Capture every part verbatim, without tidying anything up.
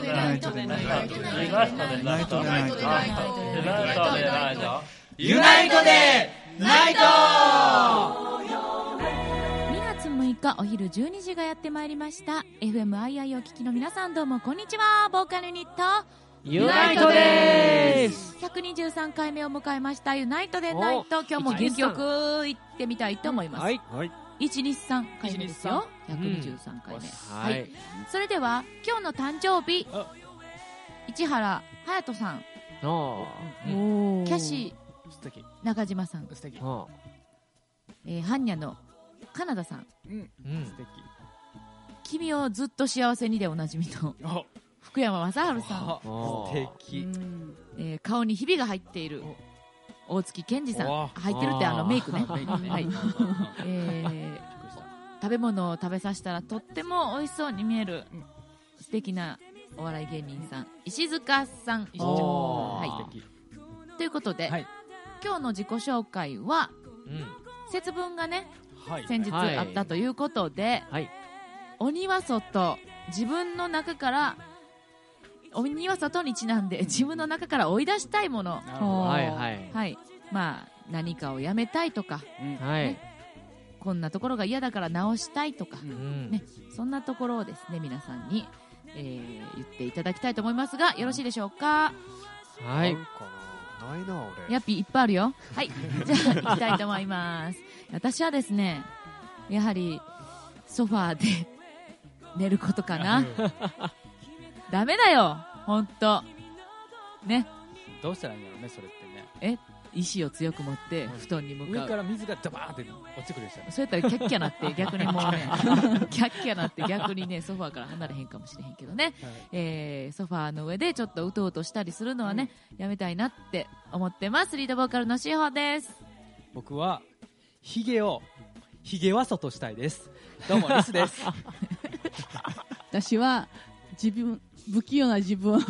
トでないとでないとでないとでないとでないとユナイトでないとにがつむいかお昼じゅうにじがやってまいりました。 エフエムアイアイ を聴きの皆さんどうもこんにちは。ボーカルユニットユナイトです。ひゃくにじゅうさんかいめを迎えましたユナイトでナイト、今日も元気よく行ってみたいと思います。はい、はいひゃくにじゅうさんかいめですよ。ひゃくにじゅうさんかいめ、うん、はい、はい、それでは今日の誕生日市原隼人さん、おーキャシー中島さん、素敵、えー、ハンニャのカナダさん、うんうん、素敵、君をずっと幸せにでおなじみの福山雅治さん、素敵、えー、顔にひびが入っている大月健二さん、入ってるってあのメイクね、はい、えー、食べ物を食べさせたらとっても美味しそうに見える素敵なお笑い芸人さん石塚さん、はい、ということで、はい、今日の自己紹介は、うん、節分がね、はい、先日あったということで、はい、鬼は外、自分の中から鬼は外にちなんで自分の中から追い出したいもの、はいはいはい、まあ何かをやめたいとか、うん、はい、ね、こんなところが嫌だから直したいとか、うん、ね、そんなところをですね皆さんに、えー、言っていただきたいと思いますがよろしいでしょうか。はい、ないな俺ヤッピーいっぱいあるよ。はい、じゃあ行きたいと思います。私はですねやはりソファーで寝ることかな。ダメだよ、ほんとね。どうしたらいいんだろうね、それってね。え、意志を強く持って布団に向かう。上から水がドバーンって落ちてくるでしょ、ね、そうやったらキャッキャなって逆にもうねキャッキャなって逆にねソファーから離れへんかもしれへんけどね、はい、えー、ソファーの上でちょっとうとうとしたりするのはね、うん、やめたいなって思ってます。リードボーカルの志保です。僕はヒゲをヒゲは外したいです。どうもリスです。私は自分不器用な自分を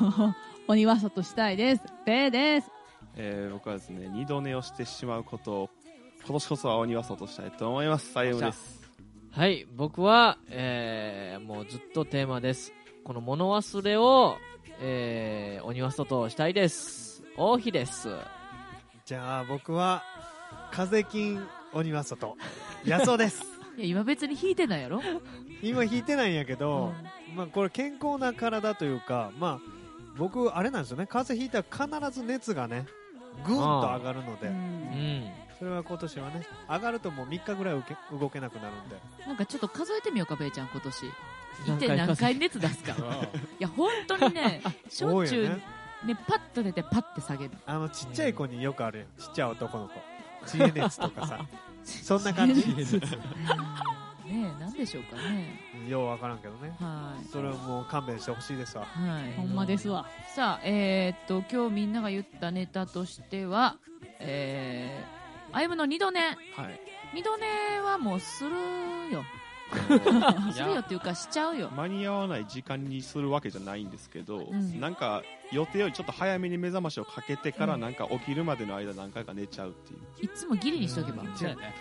鬼は外したいです。ペーです。えー、僕はですね二度寝をしてしまうことを今年こそは鬼は外したいと思います。さゆむです。はい、僕は、えー、もうずっとテーマです。この物忘れを、えー、鬼は外したいです。王妃です。じゃあ僕は風邪菌鬼は外野草です。いや今別に引いてないやろ。今引いてないんやけど、うん、まあ、これ健康な体というか、まあ僕あれなんですよね、風邪ひいたら必ず熱がねぐんと上がるので、うん、それは今年はね上がるともうみっかぐらい動けなくなるんで、なんかちょっと数えてみようかベイちゃん今年一体何回熱出すか。いや本当にねしょっちゅう ね, ねパッと出てパッて下げる、あのちっちゃい子によくあるよ、ちっちゃい男の子知恵熱とかさそんな感じね、え、なんでしょうかね。ようわからんけどね。はい。それはもう勘弁してほしいですわ。はい。ほんまですわ。さあ、えー、っと今日みんなが言ったネタとしては、えー、歩の二度寝。はい。二度寝はもうするよ。するよっていうかしちゃうよ。間に合わない時間にするわけじゃないんですけど、うん、なんか予定よりちょっと早めに目覚ましをかけてから、うん、なんか起きるまでの間何回か寝ちゃうっていう、いつもギリにしとけば、うん、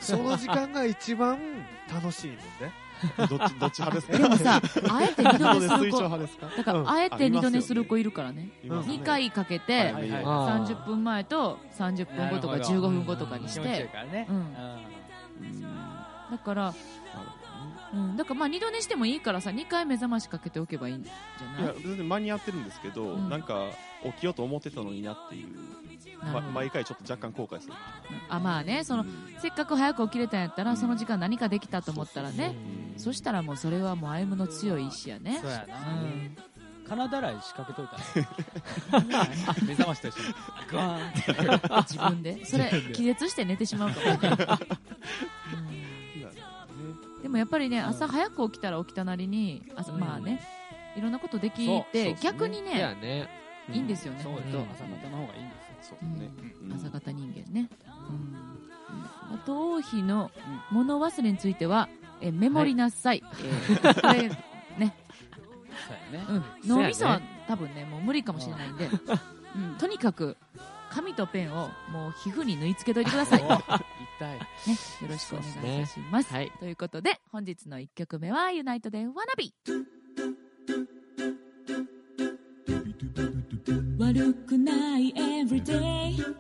その時間が一番楽しいのでどっちどっち派ですか。でもさあえて二度寝する子だから、うん、あえて二度寝する子いるからね、うん、にかいかけてさんじゅっぷんまえとさんじゅっぷんごとかじゅうごふんごとかにして、だからうん、だからまあ二度寝してもいいからさにかい目覚ましかけておけばいいんじゃない？いや全然間に合ってるんですけど、うん、なんか起きようと思ってたのになっていう、ま、毎回ちょっと若干後悔する。あ、まあね、その、うん、せっかく早く起きれたんやったら、うん、その時間何かできたと思ったらね、うん、そしたらもうそれはもう歩の強い意志やね。そうやな、うん、金だらい仕掛けといたら目覚ましと一緒にグワーン自分でそれ気絶して寝てしまうからでもやっぱりね朝早く起きたら起きたなりに、朝、うん、まあねいろんなことできて、逆にねいいんですよね、うん、そうそう朝方の方がいいんですよ、そうね、うん、朝方人間ね、うん、あと王妃の物忘れについては、えメモりなさい、はい、これね脳みそは多分ねもう無理かもしれないんで、うん、とにかく紙とペンをもう皮膚に縫い付けといてください。痛い、ね、よろしくお願いします、ね、はい、ということで本日のいっきょくめはユナイトでワナビ。悪くない everyday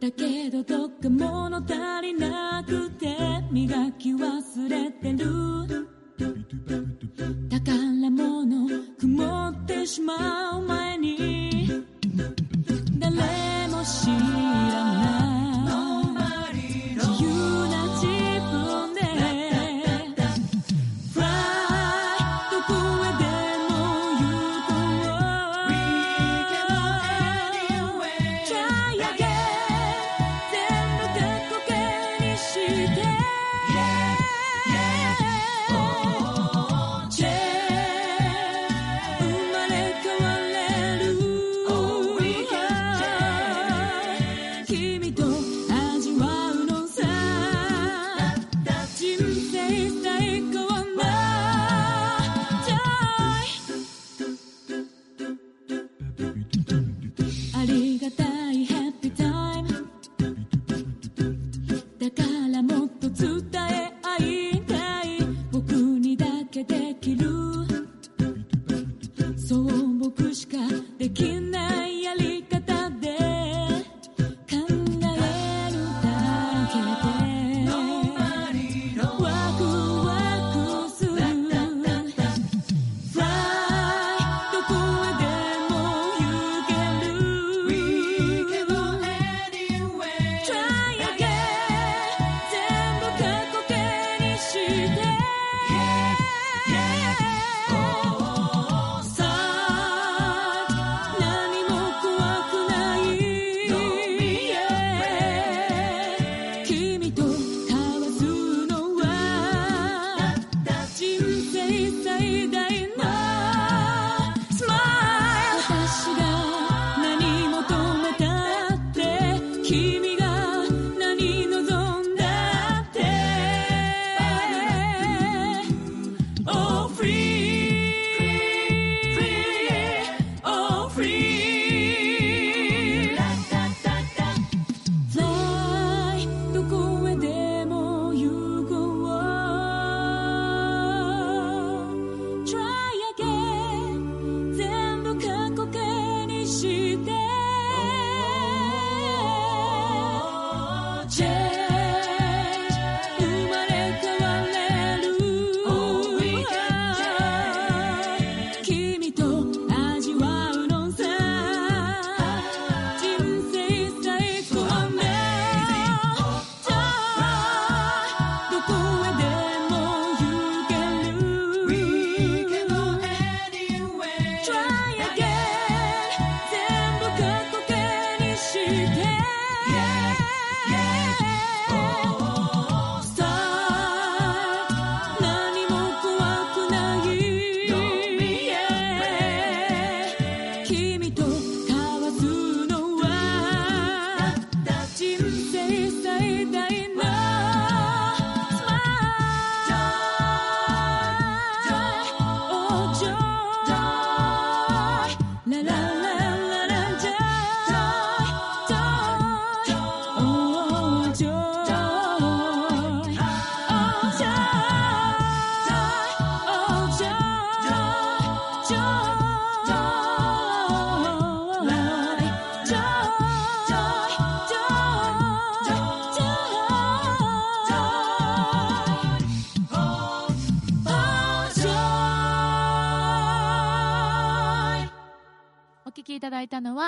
だけどどっか物足りなくて磨き忘れてる宝物曇ってしまう前に誰も知らない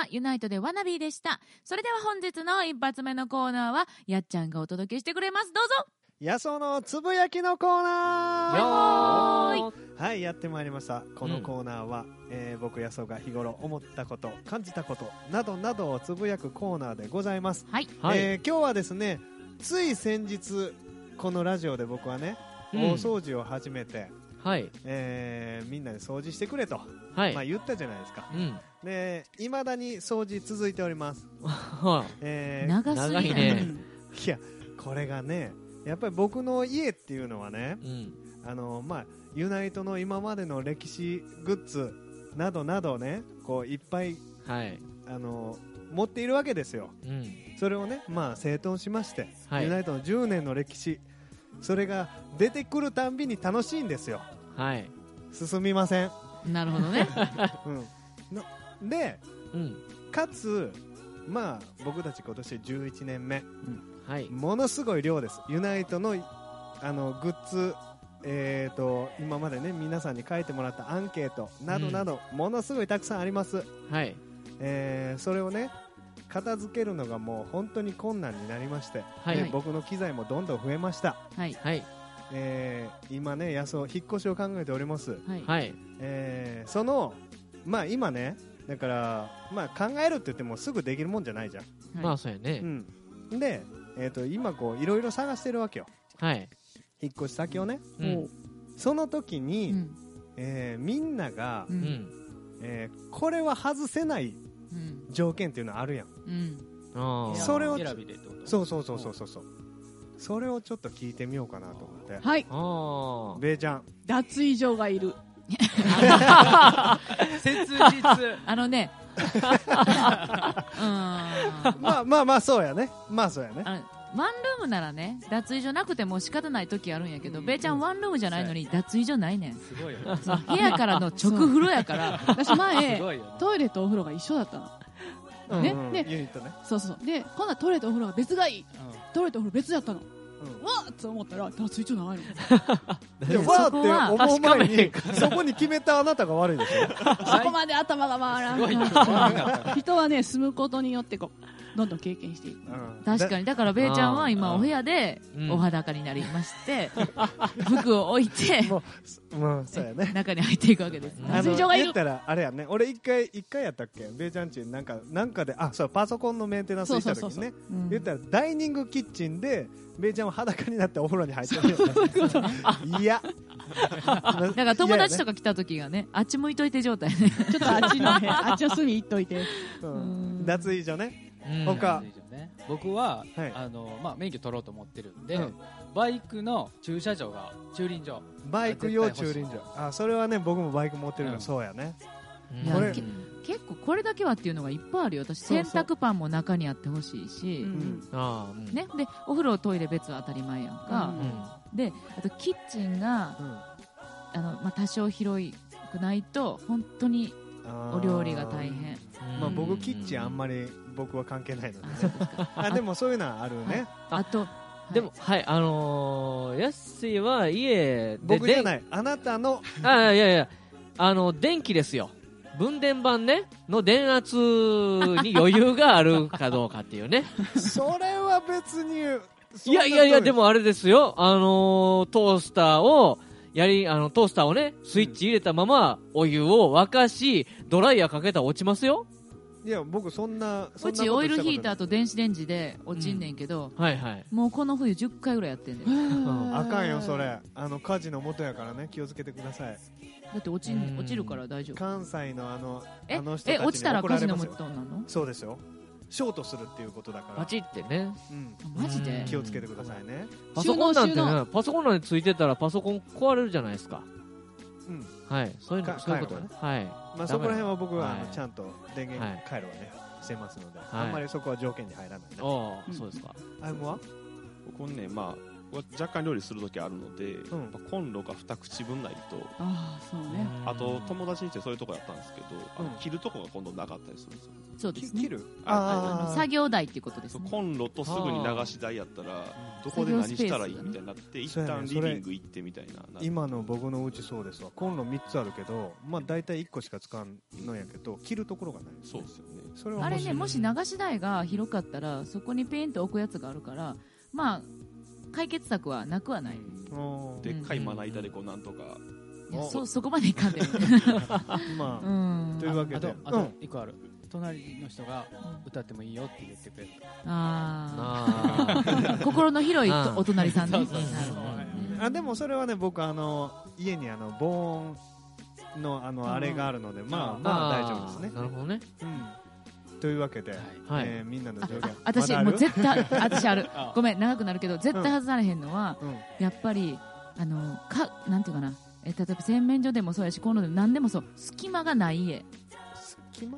ユナイトでワナビーでした。それでは本日の一発目のコーナーはやっちゃんがお届けしてくれます。どうぞ。やそのつぶやきのコーナーよーい、はい、やってまいりました。このコーナーは、うんえー、僕やそが日頃思ったこと感じたことなどなどをつぶやくコーナーでございます。はい、えー、今日はですねつい先日このラジオで僕はね、うん、大掃除を始めてはいえー、みんなで掃除してくれと、はいまあ、言ったじゃないですか、うん、で未だに掃除続いております、えー、長すぎねいやこれがねやっぱり僕の家っていうのはね、うんあのまあ、ユナイトの今までの歴史グッズなどなどねこういっぱい、はい、あの持っているわけですよ、うん、それをね、まあ、整頓しまして、はい、ユナイトのじゅうねんの歴史それが出てくるたんびに楽しいんですよ。はい進みませんなるほどね、うん、で、うん、かつまあ僕たち今年じゅういちねんめ、うんはい、ものすごい量です。ユナイトの、あのグッズ、えーと今までね皆さんに書いてもらったアンケートなどなど、うん、ものすごいたくさんあります、はいえー、それをね片付けるのがもう本当に困難になりまして、はいはい、僕の機材もどんどん増えました、はいはいえー、今ね野草引っ越しを考えております、はいえー、そのまあ今ねだから、まあ、考えるって言ってもすぐできるもんじゃないじゃん、はい、まあそうやね、うん、で、えー、と今こういろいろ探してるわけよ、はい、引っ越し先をね、うん、その時に、うんえー、みんなが、うんえー、これは外せない条件っていうのあるやん、うん、あそれを選びでってことそうそうそうそうそうそうそれをちょっと聞いてみようかなと思ってはいあベイちゃん脱衣場がいる切実あのねうんまあまあまあそうやねまあそうやねワンルームならね脱衣所なくても仕方ない時あるんやけど、うん、ベイちゃんワンルームじゃないのに脱衣所ないねんすごいよ、ね、部屋からの直風呂やから私前、ね、トイレとお風呂が一緒だったのね、うんうん、でユニットねそうそうで今度はトイレとお風呂が別がいい、うん、トイレとお風呂別だったの、うん、うわーって思ったら脱衣所長いのでわーって思う前にそこに決めたあなたが悪いでしょそこまで頭が回らん人はね住むことによってこうどんどん経験していく、うん、確かにだからベイちゃんは今お部屋でお裸になりまして、うん、服を置いてもうもうそうや、ね、中に入っていくわけです脱衣所がいる言ったらあれやね俺一回一回やったっけベイちゃんちなんかなんかであそうパソコンのメンテナンスした時にね言ったらダイニングキッチンでベイちゃんは裸になってお風呂に入ってるいやなんか友達とか来た時が ね, ねあっち向いといて状態ねちょっとあっちのねあっちの隅行っといてうん脱衣所ね他僕は、はいあのまあ、免許取ろうと思ってるんで、うん、バイクの駐車場が駐輪場バイク用駐輪場あそれはね僕もバイク持ってるの、うん、そうやね、うんこれうん結構これだけはっていうのがいっぱいあるよ私洗濯パンも中にあってほしいし、うんうんね、でお風呂トイレ別は当たり前やんか、うん、であとキッチンが、うんあのまあ、多少広くないと本当にお料理が大変あ、まあ、僕キッチンあんまり僕は関係ないので、ね、あでもそういうのはあるね、はい、あとでもはいあのー、やっすいは家で僕じゃないあなたのあいやいやあの電気ですよ分電盤ねの電圧に余裕があるかどうかっていうねそれは別にいやいやいやでもあれですよあのー、トースターをやりあのトースターをねスイッチ入れたままお湯を沸かしドライヤーかけたら落ちますよいや僕そんなうちオイルヒーターと電子レンジで落ちんねんけど、うんはいはい、もうこの冬じゅっかいぐらいやってんねんあかんよそれあの火事の元やからね気をつけてくださいだって落ちん、落ちるから大丈夫関西のあの、あの人たちに怒られますよえ落ちたら火事の元なのそうですよショートするっていうことだからパチってね、うん、マジで気をつけてくださいねパソコンなんてねパソコンなんてついてたらパソコン壊れるじゃないですかうんはい、そういうのそういうことね、はいまあ、そこら辺は僕は、はい、あのちゃんと電源回路を、ねはい、してますので、はい、あんまりそこは条件に入らない、ね、ああ、うん、そうですかあいもは僕ね、まあ、若干料理するときあるので、うんまあ、コンロがに口分ないとああ、そうねあと友達にしてそういうとこやったんですけど、うん、あの切るとこが今度なかったりするんですよそうですね切るああ作業台っていうことですねコンロとすぐに流し台やったらどこで何したらいいみたいになって一旦リビング行ってみたいな今の僕のうちそうですわコンロみっつあるけどまあ大体いっこしか使わんのやけど切るところがないそうですよねそれはあれねもし流し台が広かったらそこにペンと置くやつがあるからまあ解決策はなくはないでっかいまな板でこうなんとかそ, そこまでいかんでまあうんというわけであといっこある隣の人が歌ってもいいよって言ってくれるああ心の広いお隣さんねでもそれはね僕あの家にあの防音 の, あ, のあれがあるので、うん、まあまあ大丈夫ですねなるほどね、うん、というわけで、はいえー、みんなの条件私、ま、もう絶対私あるごめん長くなるけど絶対外されへんのは、うんうん、やっぱりあのかなんていうかなえ例えば洗面所でもそうやしコンロでも何でもそう隙間がない家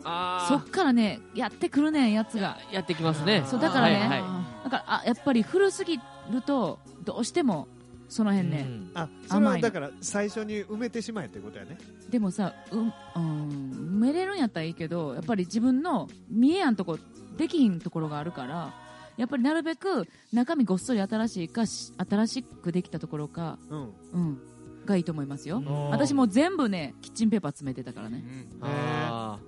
あそっからねやってくるねんやつが や, やってきますねそうだからね、はいはい、だからあやっぱり古すぎるとどうしてもその辺ね、うん、あ、それはだから最初に埋めてしまえってことやね。でもさ、う、うん、埋めれるんやったらいいけど、やっぱり自分の見えやんとこできひんところがあるから、やっぱりなるべく中身ごっそり新しいか新しくできたところか、うんうん、がいいと思いますよ。私もう全部ねキッチンペーパー詰めてたからね、うん、あ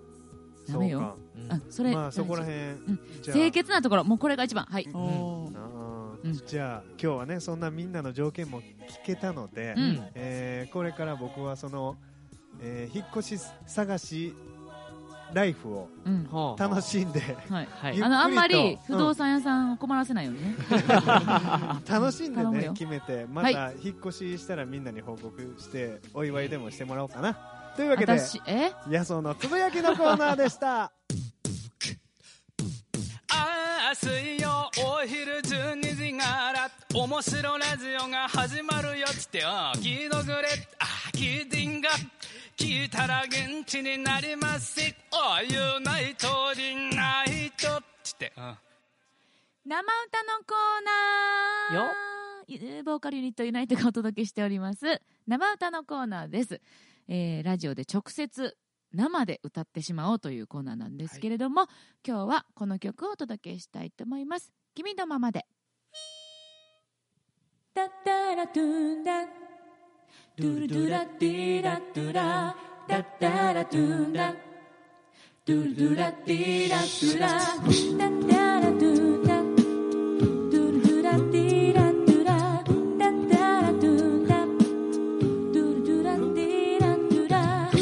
ーダメよ、うん、あ、それ、まあ、そこら辺、うん、清潔なところ、もうこれが一番、はい、うん、あ、うん、じゃあ今日はねそんなみんなの条件も聞けたので、うん、えー、これから僕はその、えー、引っ越し探しライフを楽しんで、うん、はい、はい、あのあんまり不動産屋さんを困らせないようにね、うん、楽しんでね決めて、また引っ越ししたらみんなに報告してお祝いでもしてもらおうかな、はいというわけで、野草のつぶやきのコーナーでした。ああ、水曜お昼じゅうにじから面白ラジオが始まるよつってよ、聞いとくれ、あ、聞いてんが、聞いたら現地になりますし、おユナイトリナイトつって、うん、生歌のコーナーよ、ボーカルユニットユナイトがお届けしております生歌のコーナーです。えー、ラジオで直接生で歌ってしまおうというコーナーなんですけれども、はい、今日はこの曲をお届けしたいと思います。君のままで。タッタラトゥンダンドゥルドゥラディラドゥラタッタラトゥンダンドゥルドゥラディラドゥラタッタラトゥンダンドゥルドゥラディラドゥラタッタラトゥンダンドゥルドゥラディラ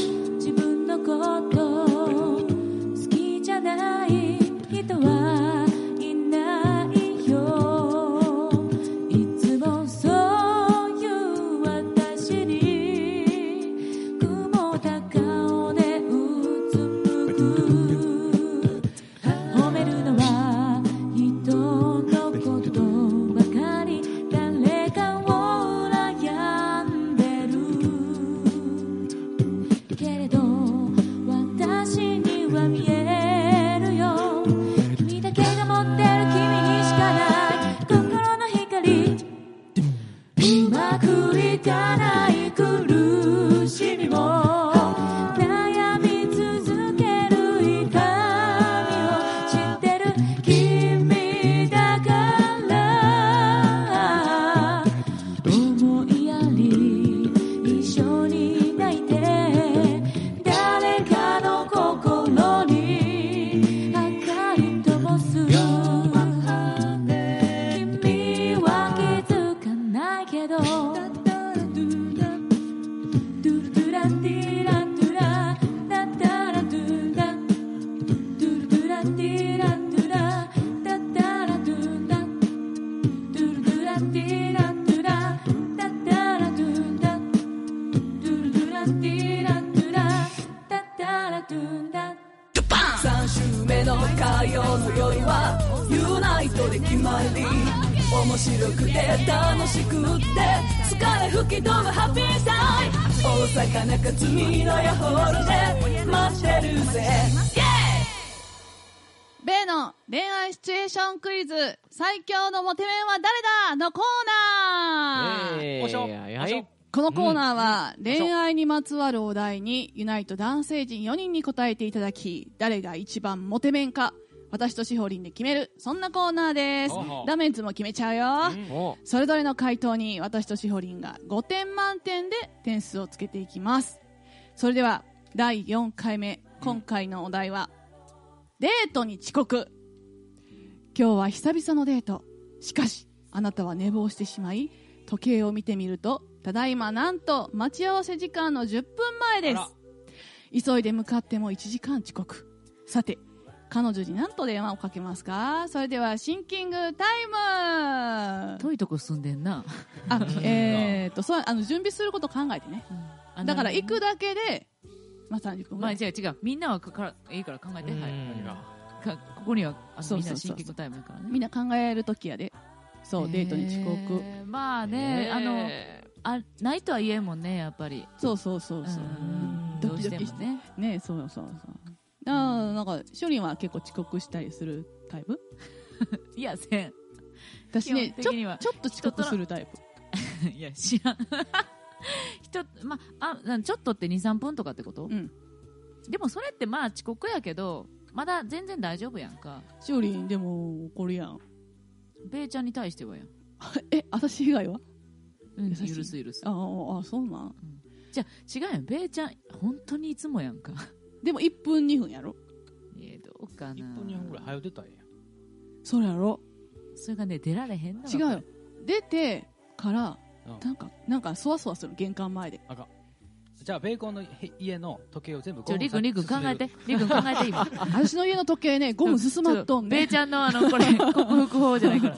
まつわるお題にユナイト男性陣よにんに答えていただき、誰が一番モテメンか私としほりんで決める、そんなコーナーです。ダメンズも決めちゃうよ、うん、それぞれの回答に私としほりんがごてん満点で点数をつけていきます。それではだいよんかいめ、今回のお題は、うん、デートに遅刻。今日は久々のデート、しかしあなたは寝坊してしまい、時計を見てみるとただいまなんと待ち合わせ時間のじゅっぷんまえです。急いで向かってもいちじかん遅刻。さて彼女に何と電話をかけますか。それではシンキングタイム。遠いとこ住んでんなあえっとそう、あの準備すること考えてね、うん、だから行くだけで、まあ、さんじゅっぷん、まあ、違う違う、みんなはかからいいから考えて、はい、かここにはあの、そうそうそうそう、みんなシンキングタイムからね、みんな考えるときやで。そう、えー、デートに遅刻、まあね、えー、あのあないとは言えんもんね、やっぱり。そうそうそうそう、うん、ドキドキしてね、ね、そうそうそう。あ、なんかしおりんは結構遅刻したりするタイプいや、せん。私ね、ちょ、ちょっと遅刻するタイプいや知らん人、まあ、ちょっとって にさんぷんとかってこと、うん、でもそれってまあ遅刻やけどまだ全然大丈夫やんか。しおりんでも怒るやん、べーちゃんに対してはやんえ、私以外は、うん、許す許す。ああ、そうなん、うん、じゃあ違うやん、べーちゃん本当にいつもやんかでもいっぷんにふんやろ。えー、どうかな、いっぷんにふんぐらい早出たんや。そうやろ、それがね出られへんの。違うよ、出てからなんか、なんかそわそわする玄関前で。あかじゃあベーコンの家の時計を全部ごふん。リクリク考えて、リク考えて今私の家の時計ねごふん進まっとんね。ベーちゃんのあのこれ克服法じゃないから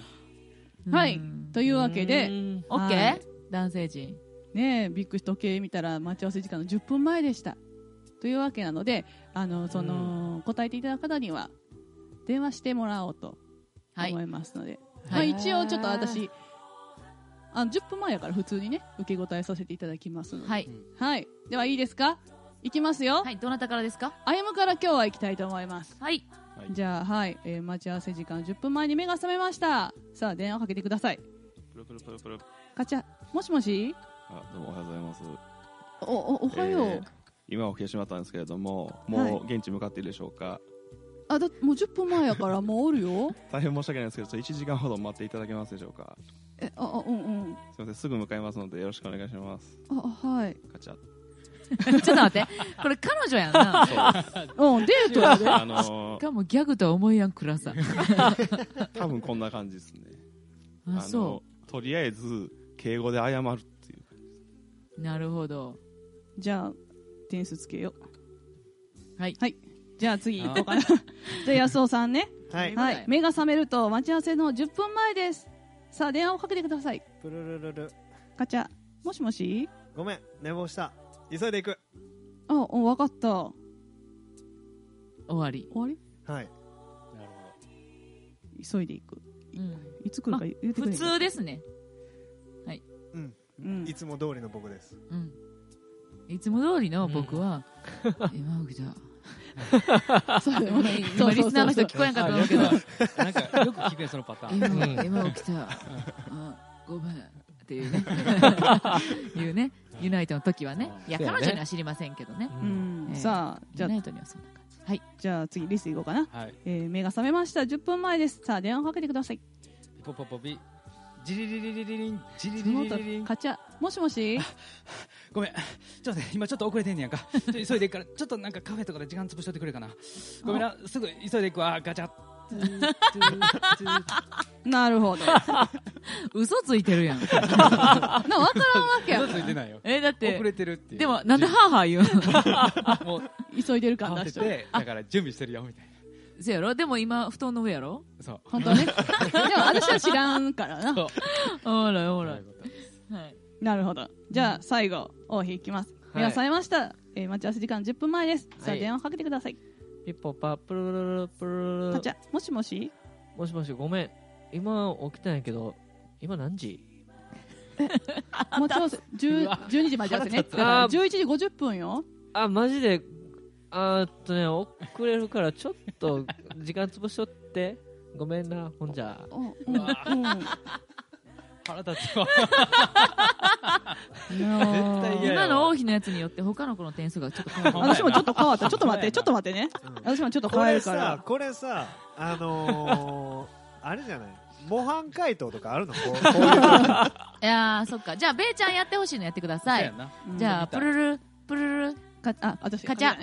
はい、というわけで OK 男性陣ねえ、びっくり時計見たら待ち合わせ時間のじゅっぷんまえでしたというわけなので、あのその答えていただく方には電話してもらおうと思いますので、はい、まあ、一応ちょっと私あのじゅっぷんまえやから普通にね受け答えさせていただきますので、はい、はい、ではいいですか、いきますよ。はい、どなたからですか。あゆむから今日は行きたいと思います。はい、はい、じゃあはい、えー、待ち合わせ時間じゅっぷんまえに目が覚めました。さあ電話をかけてください。プルプルプルプルガチャ。もしもし。あ、どうもおはようございます。お、お、おはよう、えー、今起きてしまったんですけれども、もう現地向かっているでしょうか。はい、あ、だもうじゅっぷんまえやからもうおるよ大変申し訳ないですけどいちじかんほど待っていただけますでしょうか。え、あ、あ、うんうん、すみません、すぐ向かいますのでよろしくお願いします。あ、はい、ガチャちょっと待ってこれ彼女やんなそうです、うん、デートやで、あのー、しかもギャグとは思いやん暗さ多分こんな感じですね。あ、あのそうとりあえず敬語で謝るっていう。なるほど、じゃあ点数つけよう。はい、はい、じゃあ次行こうかなじゃあ安尾さんねはい、はい、目が覚めると待ち合わせのじゅっぷんまえです。さあ電話をかけてください。プルルルルガチャ。もしもし。ごめん、寝坊した、急いで行く。あ、お、分かった。終わり終わり。はい、なるほど、急いで行く、うん、いつ来るか言ってくれ。普通ですね。はい、うん、うん、いつも通りの僕です、うん、いつも通りの僕は、うん、山口だそうでもね、今リスナーの人聞こえんかったと思うけどなんかよく聞くそのパターン。今、今起きたあ、ごめんっていうねいうね、ユナイトの時はね、いや彼女には知りませんけどね、うん、えー、さあじゃあユナイトにはそんな感じ。はい、じゃあ次リスいこうかな、はい、えー、目が覚めましたじゅっぷんまえです。さあ電話をかけてください。ポポポビジリリリリリリンジリリリリリンカチャ。もしもし。ごめん、ちょっと今ちょっと遅れてんねやんか急いで行くからちょっとなんかカフェとかで時間潰しといてくれるかな。ごめんな、すぐ急いで行くわ。ガチャなるほど嘘ついてるやんな、分からんわけやん。嘘ついてないよ、えー、だって遅れてるっていう。でもなんでハーハー言うもう急いでる感出してて、だから準備してるよみたいな。そうやろ、でも今布団の上やろ。そう本当ねでも私は知らんからな。ほらほら、はい、なるほど。じゃあ最後王妃いきます。目が覚めました、はい、えー、待ち合わせ時間じゅっぷんまえです。さあ、はい、電話をかけてください。ピッポパプルルルプルルル。もしもし。もしもし。ごめん、今起きたんやけど今何時待ち合わせじゅうにじ待ち合わせね。じゅういちじごじゅっぷんよ。あ、マジで。あーっとね、遅れるからちょっと時間潰しとってごめんな、ほんじゃ腹立つわ今の王妃のやつによって他の子の点数がちょっと変わる私もちょっと変わったちょっと待ってちょっと待ってね、うん、私もちょっと変わるから。これさ、これさ、あのー、あれじゃない、模範解答とかあるのこうこういういやー、そっか。じゃあべーちゃんやってほしいのやってください。じゃあプルルプルルか、あ、私カチャ。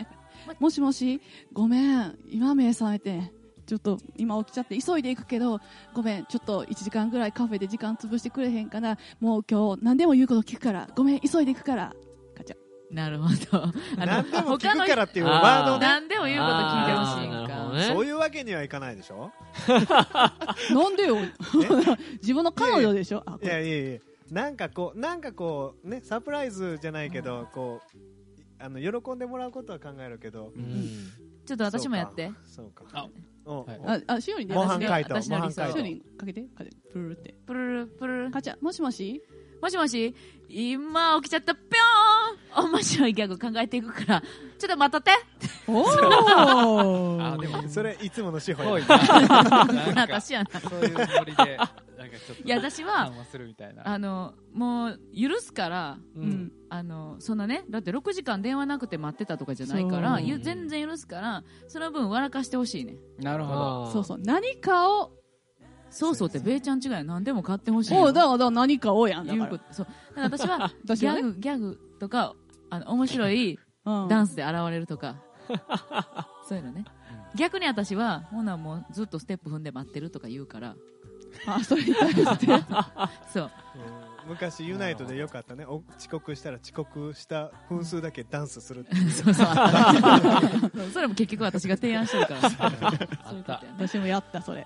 もしもし。ごめん、今目覚めてちょっと今起きちゃって急いで行くけどごめん、ちょっといちじかんぐらいカフェで時間潰してくれへんかな。もう今日何でも言うこと聞くからごめん、急いで行くからガチャ。なるほど、あの何でも聞くからっていうワード、ね、何でも言うこと聞いてほしいんか、ね、そういうわけにはいかないでしょなんでよ自分の彼女でしょ。いやいやいや、なんかこう、なんかこうね、サプライズじゃないけどこう、あの喜んでもらうことは考えるけど、うん、ちょっと私もやって。そうか。そうか、あ、あ、しおりんね。模範解答。私のリサ。しおりんかけて。かけて。プルルって。プルルプルル。かちゃ。もしもし。もしもし。今起きちゃった。ぴょーん。面白いギャグ考えていくから、ちょっと待っとって。おお。あ、でもそれいつもの手法。なんか私やな。そういうノリでなんかいや私はするみたいなあのもう許すから、うんうん、あのそんなねだってろくじかん電話なくて待ってたとかじゃないから、うん、全然許すからその分笑かしてほしいね。なるほど。そうそう何かをそうそうってべーちゃん違い何でも買ってほしい。おうだから何かをやんだからそうだから私はギャグギャグとかあの面白いダンスで現れるとかそういうのね。逆に私はほなもうずっとステップ踏んで待ってるとか言うからあそれに対してそう昔ユナイトでよかったね。遅刻したら遅刻した分数だけダンスするってそうそうそれも結局私が提案してるからそういうことや、ね、私もやったそれ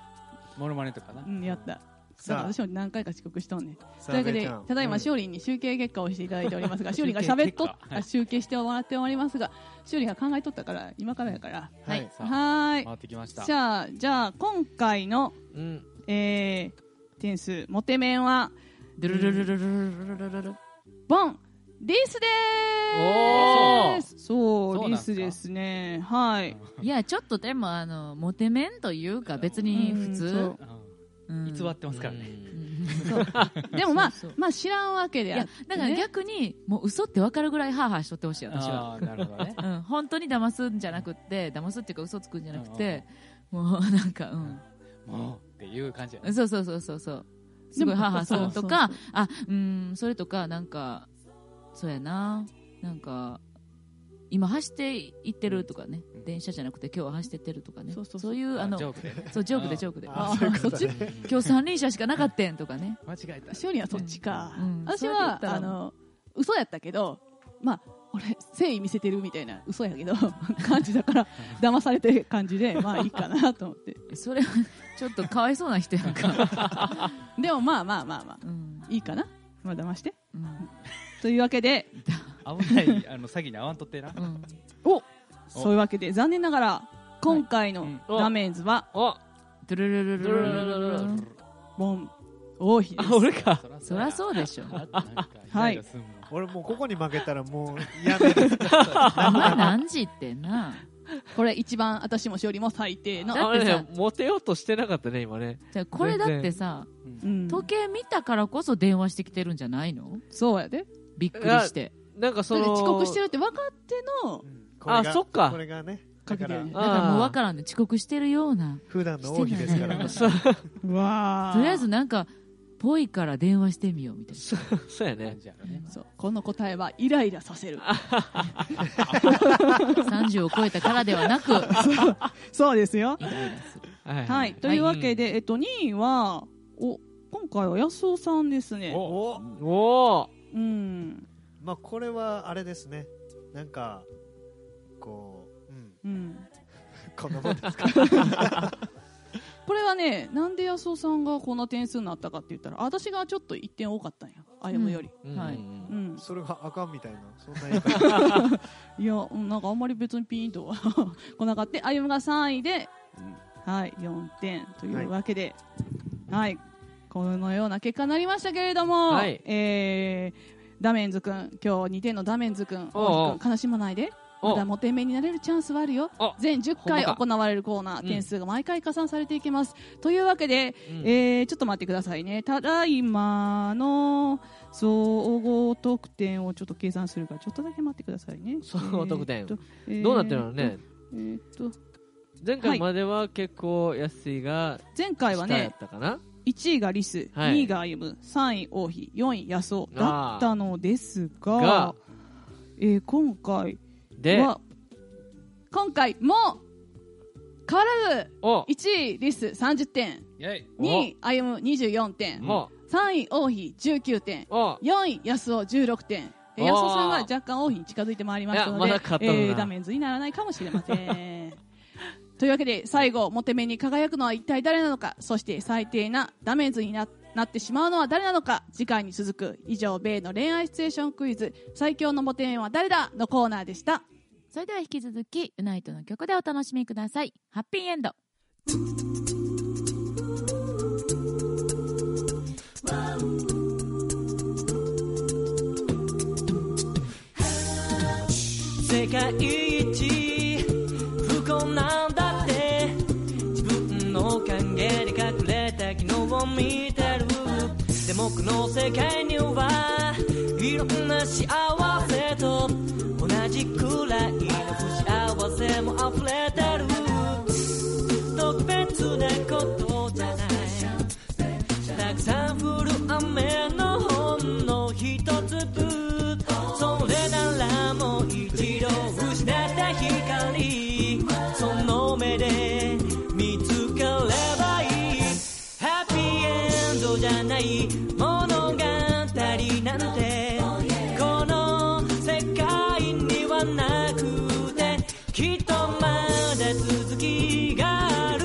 モノマネとかな、うん、やったさあ私も何回か遅刻しとんねん。というわけでただいましおりんに集計結果をしていただいておりますが、うん、しおりんがしゃべっと、はい、集計してもらっておりますがしおりんが考えとったから今からやからはいはい回ってきました。じゃあ、じゃあ今回の、うんえー、点数モテ面はドゥルルルルルルルルルボンリスでーす。おーそうリスですね。はいいやちょっとでもあのモテ面というか別に普通偽ってますからね、うんうん、でもまあそうそうまあ知らんわけであって、ね、だから逆にもう嘘って分かるぐらいハーハーしとってほしい私は。あなるほど、ねうん、本当に騙すんじゃなくて騙すっていうか嘘つくんじゃなくてもうなんかうんもうっていう感じや、ね、そうそうそうそうそうすごいハーハーするとかあうんそれとかなんかそうやななんか今走って行ってるとかね、うん、電車じゃなくて今日は走ってってるとかねそうそうそうそういうあのジョークでそうジョークでジョークでああそっち今日三輪車しかなかったんとかね間違えたしおりんはそっちか、うんうん、私はあの嘘やったけどまあ俺誠意見せてるみたいな嘘やけど感じだから騙されてる感じでまあいいかなと思ってそれはちょっとかわいそうな人やんかでもまあまあまあまあ、うん、いいかなまあ騙して、うん、というわけで危ないあの詐欺に合わんとってな、うん、お, おそういうわけで残念ながら今回のダメージはドゥルルルルルルルルルボン王妃です。あ俺かそりゃそうでしょはい俺もうここに負けたらもうやめる今何時ってなこれ一番私もしおりも最低のだってさ、ね、モテようとしてなかったね今ね。じゃこれだってさ、うん、時計見たからこそ電話してきてるんじゃないの。そうやでびっくりしてなんかその遅刻してるって分かっての、うん、これがあそっかこれがねだからだからもう分からんね遅刻してるような普段の王妃ですからうわとりあえずなんかぽいから電話してみようみたいなそ, そうやねそうこの答えはイライラさせるさんじゅうを超えたからではなくそう, そうですよイライラする、はいはいはいはい、というわけで、はいえっと、にいはお今回は安尾さんですね。おおうんまあ、これはあれですねなんかこう、うんうん、こんなもんですかこれはねなんで安尾さんがこんな点数になったかって言ったら私がちょっといってん多かったんやあやむより、うんはいうんうん、それはあかんみたいなそんな言い方いやなんかあんまり別にピーンとは来なかったあやむがさんいで、うんはい、よんてんというわけで、はいはい、このような結果になりましたけれども、はいえーダメンズくん今日にてんのダメンズくん悲しまないでまだモテ目になれるチャンスはあるよ。全じゅっかい行われるコーナー点数が毎回加算されていきます、うん、というわけで、うんえー、ちょっと待ってくださいね。ただいまの総合得点をちょっと計算するからちょっとだけ待ってくださいね。総合得点、えーえー、どうなってるのね、えーっと前回までは結構安いが前回はねいちいがリス、はい、にいが歩、さんい王妃、よんい安尾だったのですが、がえー、今回は今回も変わらずいちいリスさんじゅってん、にい歩にじゅうよんてん、さんい王妃じゅうきゅうてん、よんい安尾じゅうろくてん。安尾さんは若干王妃に近づいてまいりましたので、まえー、ダメンズにならないかもしれませんというわけで最後モテ目に輝くのは一体誰なのか、そして最低なダメージに な, なってしまうのは誰なのか、次回に続く以上米の恋愛シチュエーションクイズ最強のモテ目は誰だのコーナーでした。それでは引き続きユナイトの曲でお楽しみください。ハッピーエンド世界一不幸な自分の影に隠れた昨日を見てる僕の世界にはいろんな幸せと同じくらいの不幸せも溢れてる。特別なことじゃない。たくさん降る雨のほんの一粒、それならもう一度失った光、その目で見つければいい。ハッピーエンドじゃない物語なんてこの世界にはなくて、きっとまだ続きがある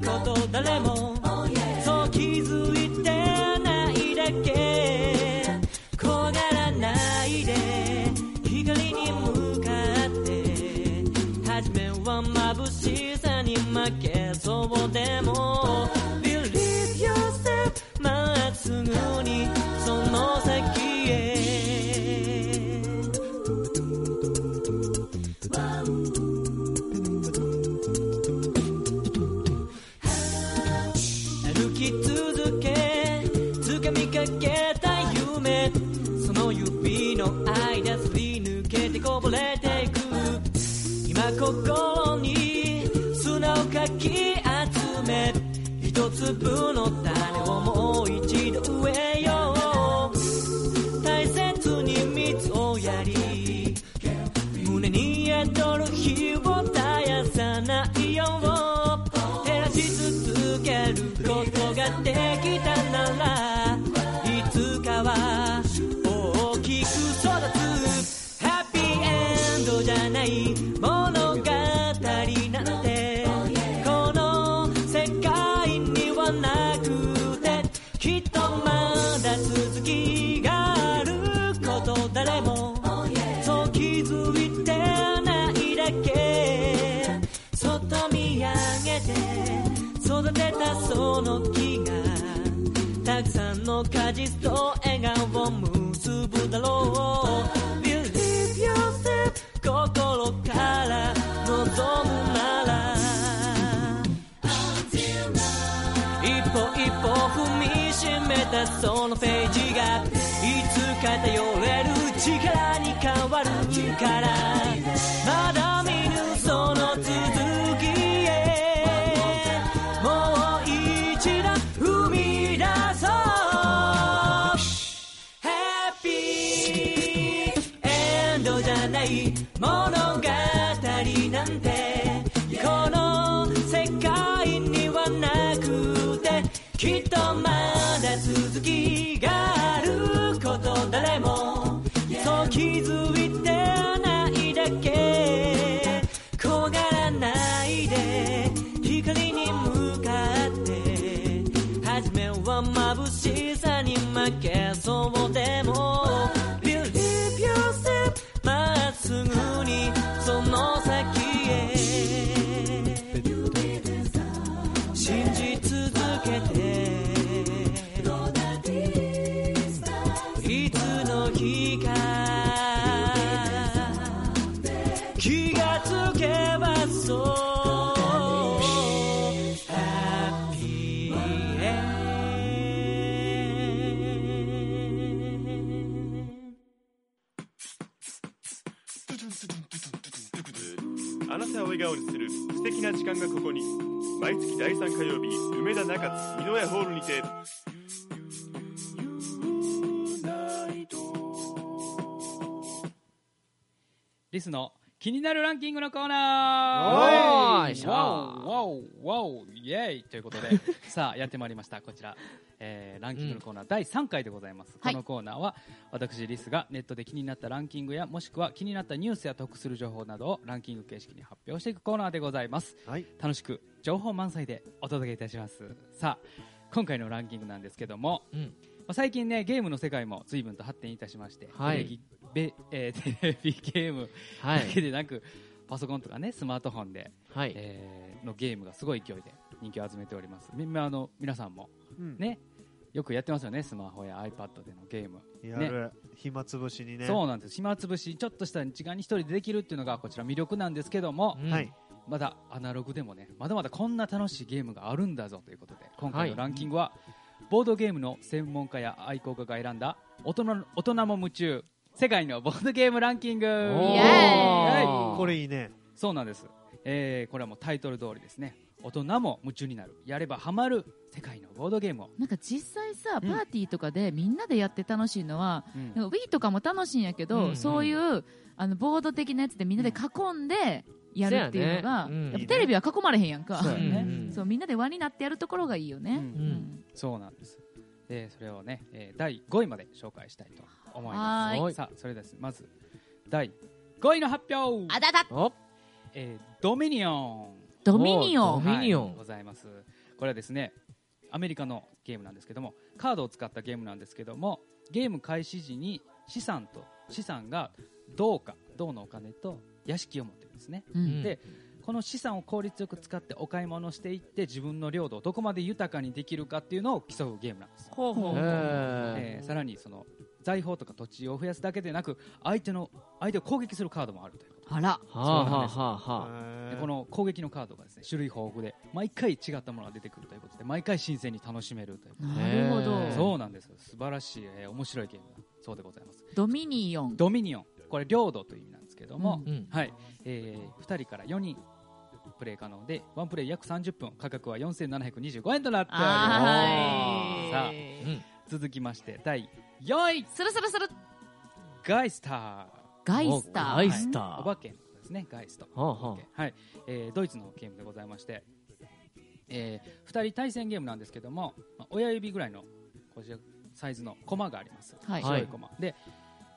こと誰もそう気づいてないだけ。焦がらないで光に向かって、初めは眩しさに負けそうでもすぐにその先へ。歩き続け掴みかけた夢、その指の間すり抜けてこぼれていく。今心に砂をかき集め、一粒の種をもう一度植えよう。大切に蜜をやり、胸に宿る火を絶やさないよう照らし続けることができたなら、いつかは大きく育つ。ハッピーエンドじゃない物語なんてなくて、きっとまだ続きがあること誰もそう気づいてないだけ。そっと見上げて育てたその木が、たくさんの果実と笑顔を結ぶだろう。 Believe yourself 心から望むなら、一歩一歩踏みしめたそのページがいつか頼れる力に変わるから、まだ見ぬその続きへもう一度踏み出そう。ハッピーエンドじゃない物語なんてこの世界にはなくて、きっとまだ続きがあること誰もそう気づいてないだけ。焦がらないで光に向かって、初めは眩しさに負けそうでも Believe yourself まっすぐにその先へ。いつの日か気がつけばそうハッピーエンド。あなたを笑顔にする素敵な時間がここに。毎月だいさん火曜日、梅田中津美濃屋ホールにてリスの気になるランキングのコーナー。おいしょワオワオイエイということでさあやってまいりました。こちら、えー、ランキングのコーナー、うん、だいさんかいでございます、はい、このコーナーは私リスがネットで気になったランキングや、もしくは気になったニュースや得する情報などをランキング形式に発表していくコーナーでございます、はい、楽しく情報満載でお届けいたします。さあ今回のランキングなんですけども、うん、最近ねゲームの世界も随分と発展いたしまして、はい、テレビ、えー、テレビゲームだけでなく、はい、パソコンとかねスマートフォンで、はい、えー、のゲームがすごい勢いで人気を集めております。みあの皆さんも、うん、ねよくやってますよね、スマホや iPad でのゲームやる、ね、暇つぶしにね。そうなんです、暇つぶしちょっとした時間に一人でできるっていうのがこちら魅力なんですけども、うん、はい、まだアナログでもねまだまだこんな楽しいゲームがあるんだぞということで、今回のランキングは、はい、ボードゲームの専門家や愛好家が選んだ大人の大人も夢中世界のボードゲームランキング。これいいね。そうなんです、えー、これはもうタイトル通りですね。大人も夢中になる、やればハマる世界のボードゲームを。なんか実際さ、パーティーとかでみんなでやって楽しいのは、うん、なんか Wii とかも楽しいんやけど、うんうん、そういうあのボード的なやつでみんなで囲んでやるっていうのが、うん、やっぱテレビは囲まれへんやんか。そうやね、うん、そうみんなで輪になってやるところがいいよね、うんうん、そうなんです。でそれをね、えー、だいごいまで紹介したいと思います。さあそれです。まずだいごいの発表。あだだ、えー、ドミニオン。ドミニオン、はい、ドミニオンございます。これはですね、アメリカのゲームなんですけども、カードを使ったゲームなんですけども、ゲーム開始時に資産と資産が銅か銅のお金と屋敷を持ってるんですね、うん、でこの資産を効率よく使ってお買い物していって、自分の領土をどこまで豊かにできるかっていうのを競うゲームなんです。ほうほう、えー、さらにその財宝とか土地を増やすだけでなく、相手の相手を攻撃するカードもあるという。あら、そうなんです。はあはあはあ。この攻撃のカードがですね、種類豊富で毎回違ったものが出てくるということで、毎回新鮮に楽しめるということで。なるほど。そうなんです。素晴らしい、えー、面白いゲームそうでございます。ドミニオン。ドミニオン、これ領土という意味なんですけども、うん、はい、えー、ふたりからよにんプレイ可能で、ワンプレイ約さんじゅっぷん、価格はよんせんななひゃくにじゅうごえんとなっております。さあ、うん、続きましてだいよんい、スルスルスルガイスター。ガイスター、はい、ガイスター、お化けのことですね。ガイスト、はあはあ、はい、えー、ドイツのゲームでございまして、えー、ふたり対戦ゲームなんですけども、まあ、親指ぐらいのこうサイズのコマがあります、はい、白いコマで、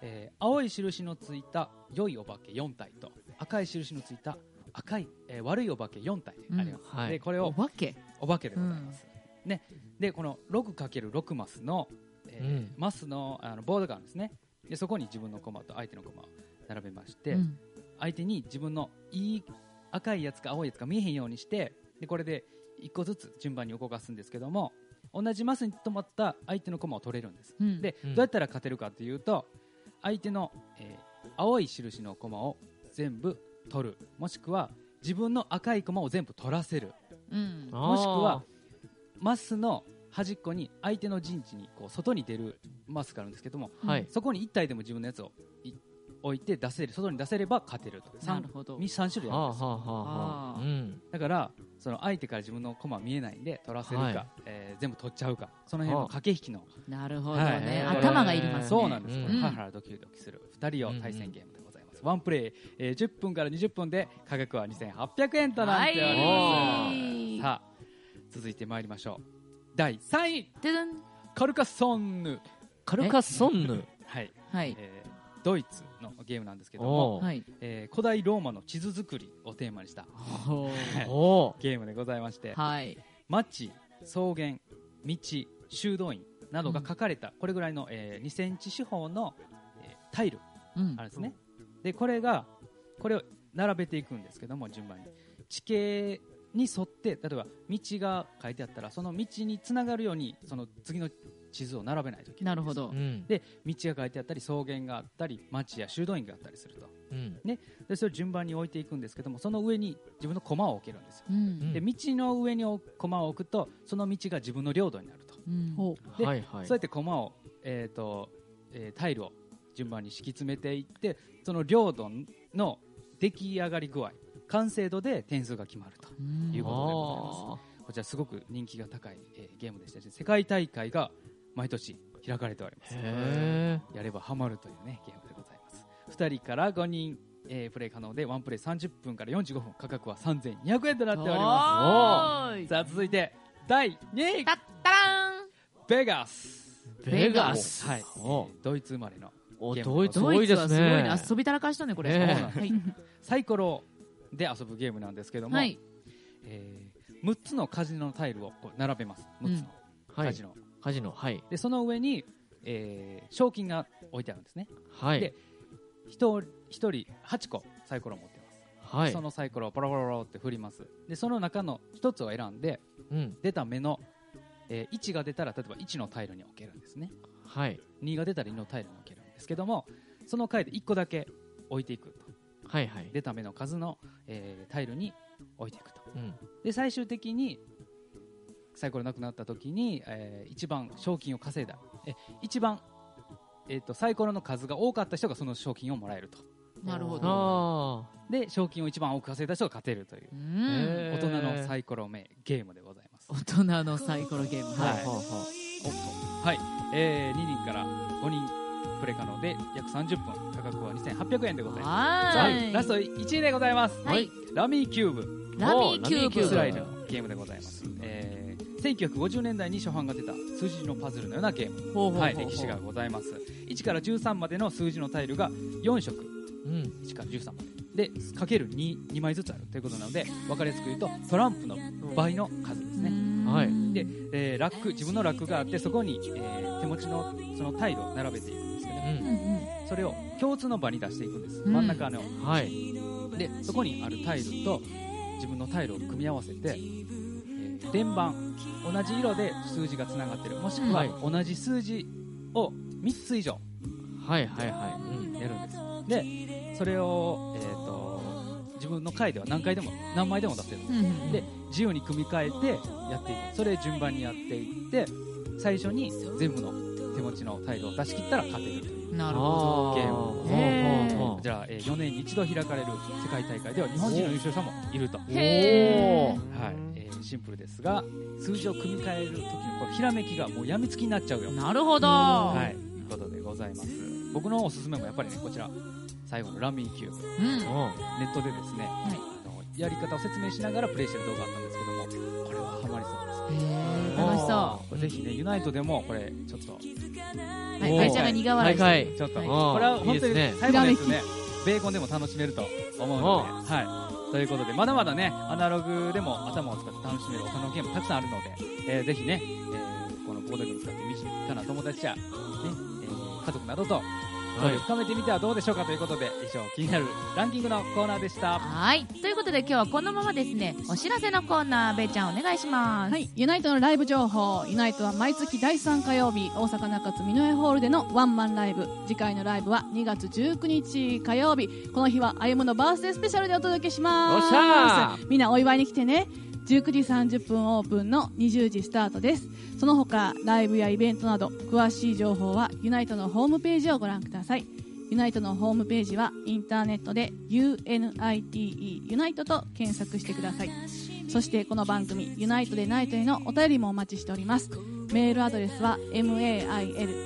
えー、青い印のついた良いお化けよんたいと、赤い印のついた赤い、えー、悪いお化けよんたいあります、うん、はい、でこれをお化けお化けでございます、うん、ね、でこの ろく×ろく マスの、えーうん、マス の, あのボードがあるんですね。でそこに自分のコマと相手のコマを並べまして、うん、相手に自分のいい赤いやつか青いやつか見えへんようにして、でこれでいっこずつ順番に動かすんですけども、同じマスに止まった相手のコマを取れるんです、うん、でどうやったら勝てるかというと、相手の、えー、青い印のコマを全部取る、もしくは自分の赤いコマを全部取らせる、うん、もしくはマスの端っこに相手の陣地にこう外に出るマスがあるんですけども、はい、そこにいったいでも自分のやつを置いて出せる、外に出せれば勝てると。なるほど。さん種類あるんですよ。はあはあはあ、うん、だからその相手から自分の駒は見えないんで取らせるか、はい、えー、全部取っちゃうか、その辺の駆け引きの、はあ、なるほどね、はい、頭がいりますね。そうなんです、うん、ハラハラドキドキするふたり用対戦ゲームでございます、うん、ワンプレイ、えー、じゅっぷんからにじゅっぷんで価格はにせんはっぴゃくえんとなっております、はい、さあ続いてまいりましょう。だいさんい、カルカソンヌ。カルカソンヌ、はい、はい、えー、ドイツのゲームなんですけども、えー、古代ローマの地図作りをテーマにしたおゲームでございまして、はい、町、草原、道、修道院などが書かれた、うん、これぐらいの、えー、にセンチ四方の、えー、タイルあるんですね、うん、でこれがこれを並べていくんですけども、順番に地形に沿って、例えば道が書いてあったらその道につながるようにその次の地図を並べないといけないんです。なるほど、うん、で道が書いてあったり草原があったり町や修道院があったりすると、うんね、でそれを順番に置いていくんですけども、その上に自分の駒を置けるんですよ、うん、で道の上に駒を置くとその道が自分の領土になると、うん、で、はいはい、そうやって駒を、えーとえー、タイルを順番に敷き詰めていって、その領土の出来上がり具合、完成度で点数が決まるということでございます。こちらすごく人気が高い、えー、ゲームでしたし、世界大会が毎年開かれております。へー、やればハマるという、ね、ゲームでございます。ふたりからごにん、えー、プレイ可能で、ワンプレイさんじゅっぷんからよんじゅうごふん、価格はさんぜんにひゃくえんとなっております。おー、さあ続いてだいにい、たったらん、ベガス。ベガス、はい、ドイツ生まれのゲームでございます。ドイツはすごいね、遊びたらかしたねこれ、えーはい、サイコロで遊ぶゲームなんですけども、はい、えー、むっつのカジノのタイルをこう並べます。むっつのカジノ、うん、はい、カジノ、はい、でその上に、えー、賞金が置いてあるんですね、はい、で ひとり, ひとりはっこサイコロを持ってます、はい、そのサイコロをポロポロポロって振ります。でその中のひとつを選んで、うん、出た目の、えー、いちが出たら例えばいちのタイルに置けるんですね、はい、にが出たらにのタイルに置けるんですけども、その回でいっこだけ置いていくと、はいはい、出た目の数の、えー、タイルに置いていくと、うん、で最終的にサイコロなくなった時に、えー、一番賞金を稼いだ、え一番、えー、とサイコロの数が多かった人がその賞金をもらえると。なるほど。で賞金を一番多く稼いだ人が勝てるという、うん、大人のサイコロゲームでございます。大人のサイコロゲーム、はい、ほうほうはい、えー、ににんからごにんプレ可能で約さんじゅっぷん、価格はにせんはっぴゃくえんでございます。はい、ラストいちいでございます、はい、ラミーキューブラミーキューブスライドゲームでございます、えー、せんきゅうひゃくごじゅうねんだいに初版が出た数字のパズルのようなゲーム、ほうほうほうほう、はい、歴史がございます。いちからじゅうさんまでの数字のタイルがよん色、うん、いちからじゅうさんまででかける に, にまいずつあるということなので、分かりやすく言うとトランプの倍の数ですね、うん、はい。で、えー、ラック、自分のラックがあって、そこに、えー、手持ちのそのタイルを並べていくんですけど、うんうん、それを共通の場に出していくんです、うん、真ん中の、はい、でそこにあるタイルと自分のタイルを組み合わせて、えー、連番、同じ色で数字がつながってる、もしくは同じ数字をみっつ以上、はいはいはい、うん、やるんです。でそれを、えーと自分の回では何回でも何枚でも出せるんです、うんうんうん、で自由に組み替えてやっていく、それ順番にやっていって、最初に全部の手持ちのタイルを出し切ったら勝てるという、なるほど、ゲームですね。じゃあ、えー、よねんにいちど開かれる世界大会では日本人の優勝者もいると。へー、はい、えー、シンプルですが、数字を組み替える時のこのひらめきがもうやみつきになっちゃうよ。なるほど、はい、ということでございます。僕のおすすめもやっぱりね、こちら最後のラミーキューブ、うん、ネットでですね、はい、あのやり方を説明しながらプレイしてる動画あったんですけども、これはハマりそうです、ね、へー、楽しそう。ぜひね、ユナイトでもこれちょっと、はい、会社が苦笑いして、はいはい、ちょっと、はい、これは本当に最後のですね、ベーコンでも楽しめると思うので、はい、ということでまだまだね、アナログでも頭を使って楽しめる大人のゲームたくさんあるので、えー、ぜひね、えー、このボードゲーム使って身近な友達や、ねえー、家族などと深めてみてはどうでしょうかということで、以上気になるランキングのコーナーでした。はい、ということで今日はこのままですね、お知らせのコーナー、べーちゃんお願いします。はい、ユナイトのライブ情報。ユナイトは毎月だいさん火曜日、大阪中津美濃ホールでのワンマンライブ。次回のライブはにがつじゅうくにち火曜日、この日はあゆむのバースデースペシャルでお届けします。よっしゃー、みんなお祝いに来てね。じゅうくじさんじゅっぷんオープンのにじゅうじスタートです。その他ライブやイベントなど詳しい情報はユナイトのホームページをご覧ください。ユナイトのホームページはインターネットで ユー エヌ アイ ティー イー ユナイトと検索してください。そしてこの番組ユナイトでナイトへのお便りもお待ちしております。メールアドレスは メール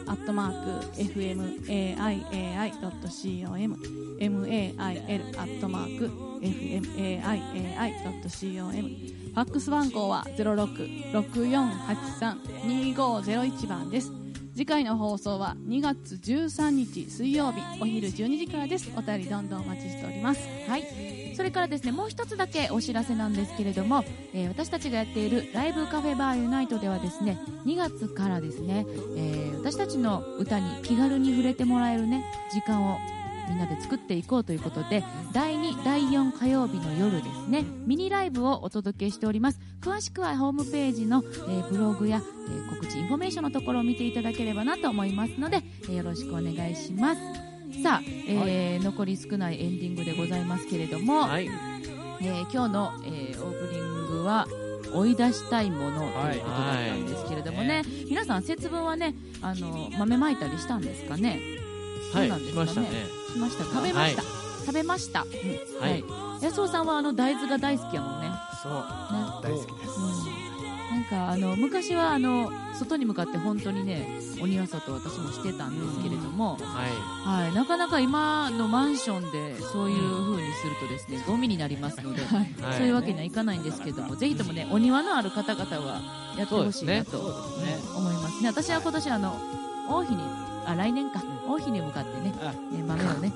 アットマーク エフエムエーアイエーアイ ドット コム メール アットマーク エフエムエーアイエーアイ ドット コム ファックス番号は ゼロろく ろくよんはちさん にごゼロいち 番です。次回の放送はにがつじゅうさんにち水曜日お昼じゅうにじからです。お便りどんどんお待ちしております。はい。それからですね、もう一つだけお知らせなんですけれども、えー、私たちがやっているライブカフェバーユナイトではですね、にがつからですね、えー、私たちの歌に気軽に触れてもらえるね、時間をみんなで作っていこうということで、だいに、だいよん火曜日の夜ですね、ミニライブをお届けしております。詳しくはホームページの、えー、ブログや、えー、告知インフォメーションのところを見ていただければなと思いますので、えー、よろしくお願いします。さあ、えーはい、残り少ないエンディングでございますけれども、はい、えー、今日の、えー、オープニングは追い出したいものということだったんですけれどもね、はいはい、皆さん節分はね、あの豆まいたりしたんですかね。はい、そうなんですかね。しましたね。しましたか。食べました、はい、食べました、うん、はい。安尾さんはあの大豆が大好きやもんね。そう、ね、大好きです、うん、なんかあの昔はあの外に向かって本当にね、鬼は外私もしてたんですけれども、はいはい、なかなか今のマンションでそういう風にするとですね、ゴミになりますので、はい、そういうわけにはいかないんですけども、はい、ぜひともね、お庭のある方々はやってほしいなと思います ね, ね, ね。私は今年あの大日に、あ、来年か、大日に向かってね、え豆をね、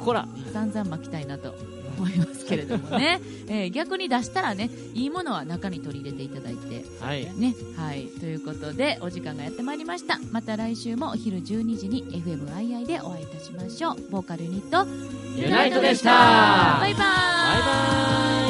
散々巻きたいなと思いますけれどもね、えー、逆に出したらね、いいものは中に取り入れていただいて、はい、ね、はい、ということでお時間がやってまいりました。また来週もお昼じゅうにじに エフエムアイアイ でお会いいたしましょう。ボーカルユニットユナイトでした。バイバーイ。バイバーイ。